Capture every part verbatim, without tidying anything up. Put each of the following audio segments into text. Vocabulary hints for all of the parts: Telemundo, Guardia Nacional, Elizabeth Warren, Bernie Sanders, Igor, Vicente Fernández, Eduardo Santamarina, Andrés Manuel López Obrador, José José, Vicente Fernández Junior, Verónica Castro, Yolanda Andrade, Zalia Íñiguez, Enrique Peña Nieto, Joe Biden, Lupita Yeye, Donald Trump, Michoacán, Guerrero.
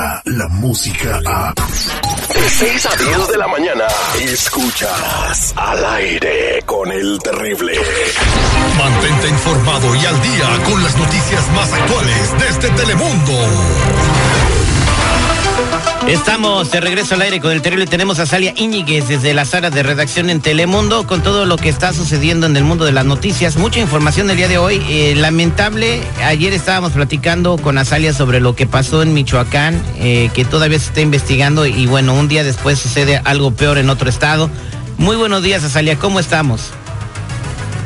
llega la música a... De seis a diez de la mañana, escuchas Al Aire con el Terrible. Mantente informado y al día con las noticias más actuales desde Telemundo. Estamos de regreso al aire con el Terrible. Tenemos a Zalia Íñiguez desde la sala de redacción en Telemundo con todo lo que está sucediendo en el mundo de las noticias. Mucha información el día de hoy. Eh, lamentable, ayer estábamos platicando con Zalia sobre lo que pasó en Michoacán, eh, que todavía se está investigando y bueno, un día después sucede algo peor en otro estado. Muy buenos días, Zalia, ¿cómo estamos?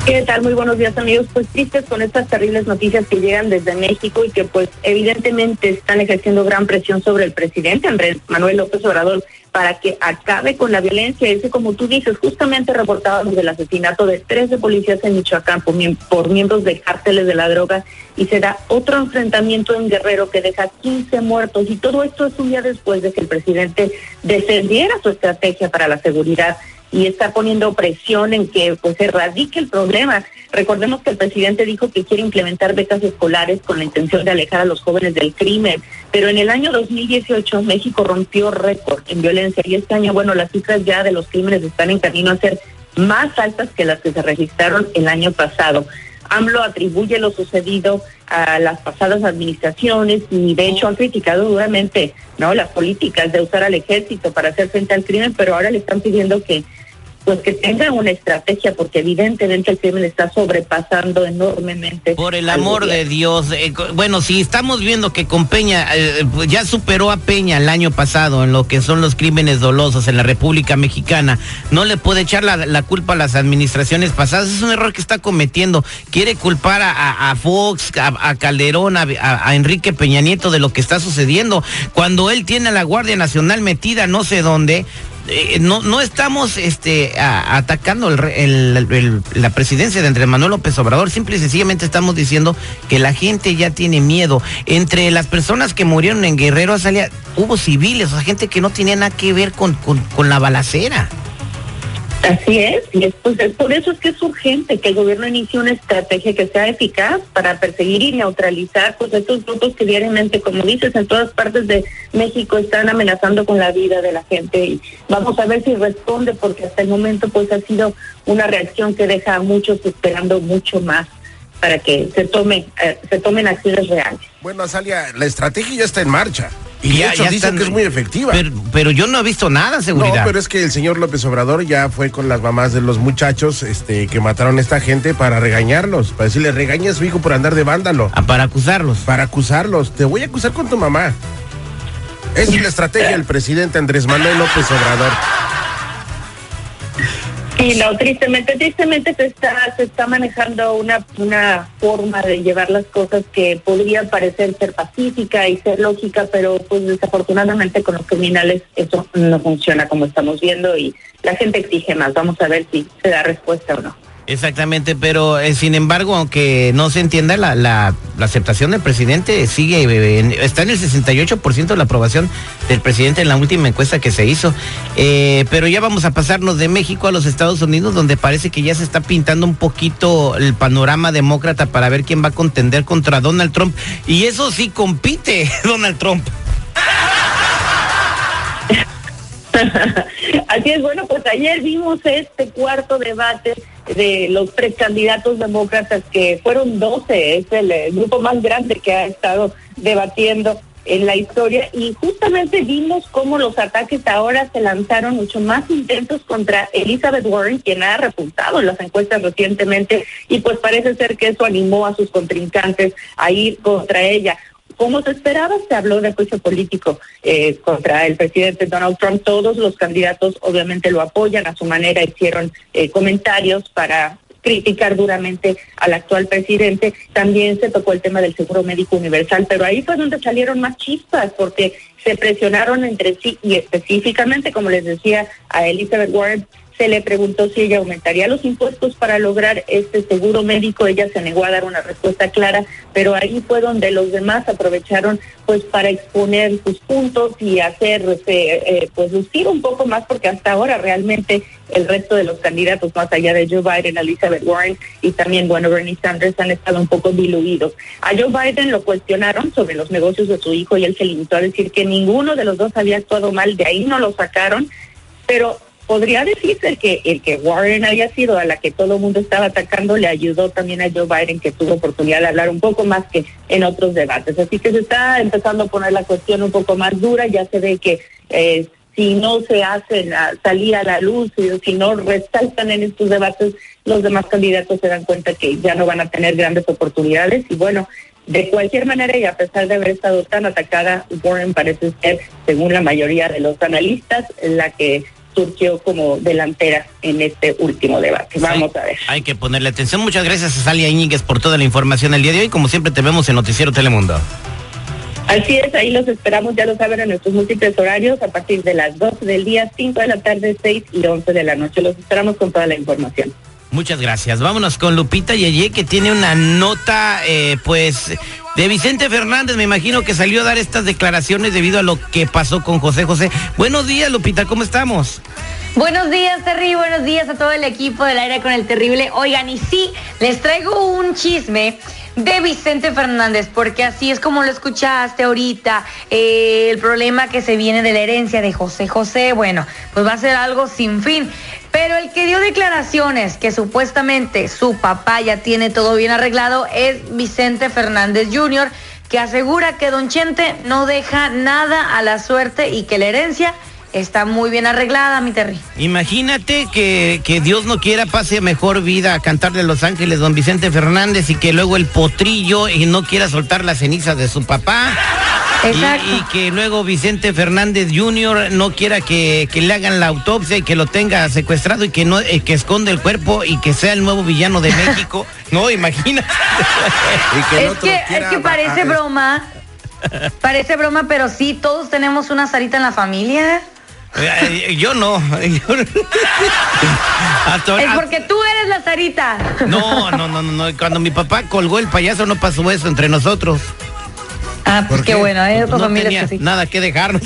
¿Qué tal? Muy buenos días, amigos. Pues tristes con estas terribles noticias que llegan desde México y que pues evidentemente están ejerciendo gran presión sobre el presidente Andrés Manuel López Obrador para que acabe con la violencia. Es que, como tú dices, justamente reportábamos del asesinato de trece policías en Michoacán por, mie- por miembros de cárteles de la droga y se da otro enfrentamiento en Guerrero que deja quince muertos, y todo esto es un día después de que el presidente defendiera su estrategia para la seguridad y está poniendo presión en que pues erradique el problema. Recordemos que el presidente dijo que quiere implementar becas escolares con la intención de alejar a los jóvenes del crimen, pero en el año dos mil dieciocho México rompió récord en violencia y este año, bueno, las cifras ya de los crímenes están en camino a ser más altas que las que se registraron el año pasado. AMLO atribuye lo sucedido a las pasadas administraciones y de hecho han criticado duramente, ¿no?, las políticas de usar al ejército para hacer frente al crimen, pero ahora le están pidiendo que pues que tengan una estrategia, porque evidentemente el crimen está sobrepasando enormemente. Por el amor de Dios, eh, bueno, si estamos viendo que con Peña, eh, ya superó a Peña el año pasado en lo que son los crímenes dolosos en la República Mexicana, no le puede echar la, la culpa a las administraciones pasadas, es un error que está cometiendo, quiere culpar a, a, a Fox, a, a Calderón, a, a Enrique Peña Nieto de lo que está sucediendo, cuando él tiene a la Guardia Nacional metida no sé dónde. Eh, no no estamos este a, atacando el, el, el, la presidencia de Andrés Manuel López Obrador, simple y sencillamente estamos diciendo que la gente ya tiene miedo. Entre las personas que murieron en Guerrero, Zalia, hubo civiles, o sea, gente que no tenía nada que ver con, con, con la balacera. Así es, y es, pues, es, por eso es que es urgente que el gobierno inicie una estrategia que sea eficaz para perseguir y neutralizar pues estos grupos que diariamente, como dices, en todas partes de México están amenazando con la vida de la gente. Y vamos a ver si responde, porque hasta el momento pues ha sido una reacción que deja a muchos esperando mucho más para que se tome, eh, se tomen acciones reales. Bueno, Zalia, la estrategia ya está en marcha. Y de hecho dicen que es muy efectiva. Pero, pero yo no he visto nada, seguridad. No, pero es que el señor López Obrador ya fue con las mamás de los muchachos este, que mataron a esta gente para regañarlos, para decirle, regaña a su hijo por andar de vándalo. Ah, para acusarlos. Para acusarlos. Te voy a acusar con tu mamá. Esa es la estrategia del presidente Andrés Manuel López Obrador. Sí, no, tristemente, tristemente se está, se está manejando una, una forma de llevar las cosas que podría parecer ser pacífica y ser lógica, pero pues desafortunadamente con los criminales eso no funciona, como estamos viendo, y la gente exige más. Vamos a ver si se da respuesta o no. Exactamente, pero eh, sin embargo, aunque no se entienda, la, la, la aceptación del presidente sigue, bebé, en, está en el sesenta y ocho por ciento de la aprobación del presidente en la última encuesta que se hizo, eh, pero ya vamos a pasarnos de México a los Estados Unidos, donde parece que ya se está pintando un poquito el panorama demócrata para ver quién va a contender contra Donald Trump, y eso sí compite Donald Trump. Así es, bueno, pues ayer vimos este cuarto debate de los tres candidatos demócratas, que fueron doce, es el, el grupo más grande que ha estado debatiendo en la historia, y justamente vimos cómo los ataques ahora se lanzaron mucho más intentos contra Elizabeth Warren, quien ha repuntado en las encuestas recientemente, y pues parece ser que eso animó a sus contrincantes a ir contra ella. Como se esperaba, se habló de juicio político eh, contra el presidente Donald Trump. Todos los candidatos obviamente lo apoyan a su manera, hicieron eh, comentarios para criticar duramente al actual presidente. También se tocó el tema del seguro médico universal, pero ahí fue donde salieron más chispas, porque se presionaron entre sí y específicamente, como les decía, a Elizabeth Warren, se se le preguntó si ella aumentaría los impuestos para lograr este seguro médico. Ella se negó a dar una respuesta clara, pero ahí fue donde los demás aprovecharon pues para exponer sus puntos y hacer eh, pues lucir un poco más, porque hasta ahora realmente el resto de los candidatos, más allá de Joe Biden, Elizabeth Warren y también bueno Bernie Sanders, han estado un poco diluidos. A Joe Biden lo cuestionaron sobre los negocios de su hijo y él se limitó a decir que ninguno de los dos había actuado mal, de ahí no lo sacaron, pero podría decirse que el que Warren había sido a la que todo el mundo estaba atacando le ayudó también a Joe Biden, que tuvo oportunidad de hablar un poco más que en otros debates. Así que se está empezando a poner la cuestión un poco más dura. Ya se ve que eh, si no se hacen a salir a la luz, si no resaltan en estos debates, los demás candidatos se dan cuenta que ya no van a tener grandes oportunidades. Y bueno, de cualquier manera, y a pesar de haber estado tan atacada, Warren parece ser, según la mayoría de los analistas, la que surgió como delantera en este último debate. Vamos hay, a ver. Hay que ponerle atención. Muchas gracias a Zalia Íñiguez por toda la información el día de hoy. Como siempre, te vemos en Noticiero Telemundo. Así es, ahí los esperamos, ya lo saben, en nuestros múltiples horarios, a partir de las doce del día, cinco de la tarde, seis y once de la noche. Los esperamos con toda la información. Muchas gracias. Vámonos con Lupita Yeye, que tiene una nota, eh, pues, de Vicente Fernández. Me imagino que salió a dar estas declaraciones debido a lo que pasó con José José. Buenos días, Lupita, ¿cómo estamos? Buenos días, Terry, buenos días a todo el equipo del Aire con el Terrible. Oigan, y sí, les traigo un chisme de Vicente Fernández, porque así es como lo escuchaste ahorita, eh, el problema que se viene de la herencia de José José, bueno, pues va a ser algo sin fin. Pero el que dio declaraciones que supuestamente su papá ya tiene todo bien arreglado es Vicente Fernández Junior, que asegura que Don Chente no deja nada a la suerte y que la herencia está muy bien arreglada, mi Terry. Imagínate que, que Dios no quiera pase mejor vida a cantar de Los Ángeles Don Vicente Fernández y que luego el potrillo y no quiera soltar las cenizas de su papá. Exacto. Y, y que luego Vicente Fernández Junior no quiera que, que le hagan la autopsia y que lo tenga secuestrado y que no eh, que esconde el cuerpo y que sea el nuevo villano de México. No, imagínate. Y que es, que, es que parece bajar. broma, parece broma, pero sí, todos tenemos una Sarita en la familia. Yo no. Yo... Hasta... Es porque tú eres la Sarita. No, no, no, no, no. Cuando mi papá colgó el payaso no pasó eso entre nosotros. Ah, pues qué, qué bueno, ¿eh? No tenía que sí. nada que dejarnos.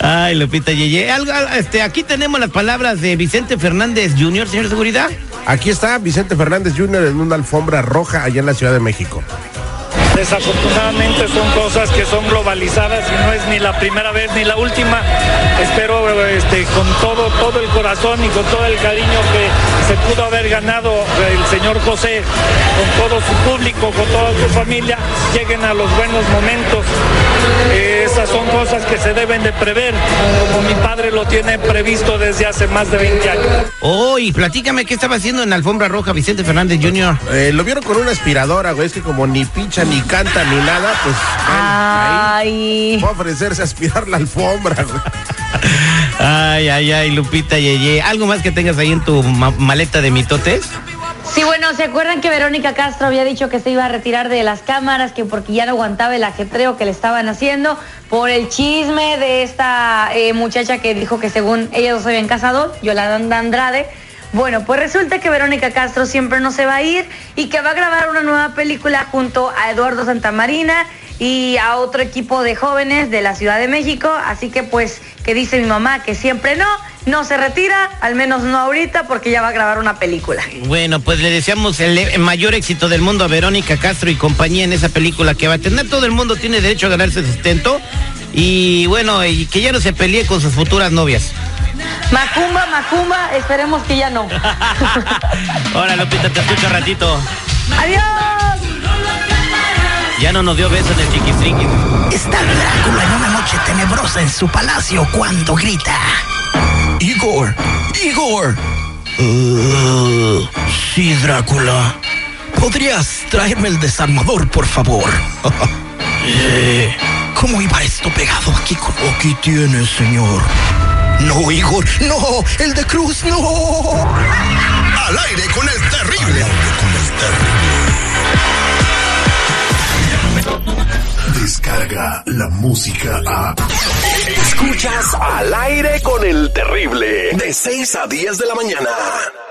Ay, Lupita Yeye. Algo, este, aquí tenemos las palabras de Vicente Fernández Junior, señor Seguridad. Aquí está Vicente Fernández Junior en una alfombra roja allá en la Ciudad de México. Desafortunadamente son cosas que son globalizadas y no es ni la primera vez ni la última. Espero este, con todo, todo el corazón y con todo el cariño que se pudo haber ganado el señor José, con todo su público, con toda su familia, lleguen a los buenos momentos. Eh, esas son cosas que se deben de prever, como mi padre lo tiene previsto desde hace más de veinte años. Oh, y platícame, ¿qué estaba haciendo en la alfombra roja Vicente Fernández Junior? Eh, lo vieron con una aspiradora, güey, es que como ni pincha ni canta ni nada, pues ay, va a ofrecerse a aspirar la alfombra. Ay, ay, ay, Lupita Yeye. ¿Algo más que tengas ahí en tu ma maleta de mitotes? Sí, bueno, ¿se acuerdan que Verónica Castro había dicho que se iba a retirar de las cámaras, que porque ya no aguantaba el ajetreo que le estaban haciendo por el chisme de esta eh, muchacha que dijo que según ellas dos se habían casado, Yolanda Andrade? Bueno, pues resulta que Verónica Castro siempre no se va a ir y que va a grabar una nueva película junto a Eduardo Santamarina y a otro equipo de jóvenes de la Ciudad de México. Así que pues, que dice mi mamá que siempre no, no se retira, al menos no ahorita, porque ya va a grabar una película. Bueno, pues le deseamos el mayor éxito del mundo a Verónica Castro y compañía en esa película que va a tener. Todo el mundo tiene derecho a ganarse el sustento y bueno, y que ya no se pelee con sus futuras novias. Macumba, Macumba, esperemos que ya no. Ahora, Lupita, te escucho un ratito. ¡Adiós! Ya no nos dio beso en el chiquistriqui. Está Drácula en una noche tenebrosa en su palacio cuando grita: ¡Igor! ¡Igor! Uh, sí, Drácula. ¿Podrías traerme el desarmador, por favor? eh, ¿Cómo iba esto pegado aquí? Con... Aquí tienes, señor. No, Igor, no, el de Cruz, no. Al aire con el terrible. Al aire con el terrible. Descarga la música a... Escuchas Al Aire con el Terrible, de seis a diez de la mañana.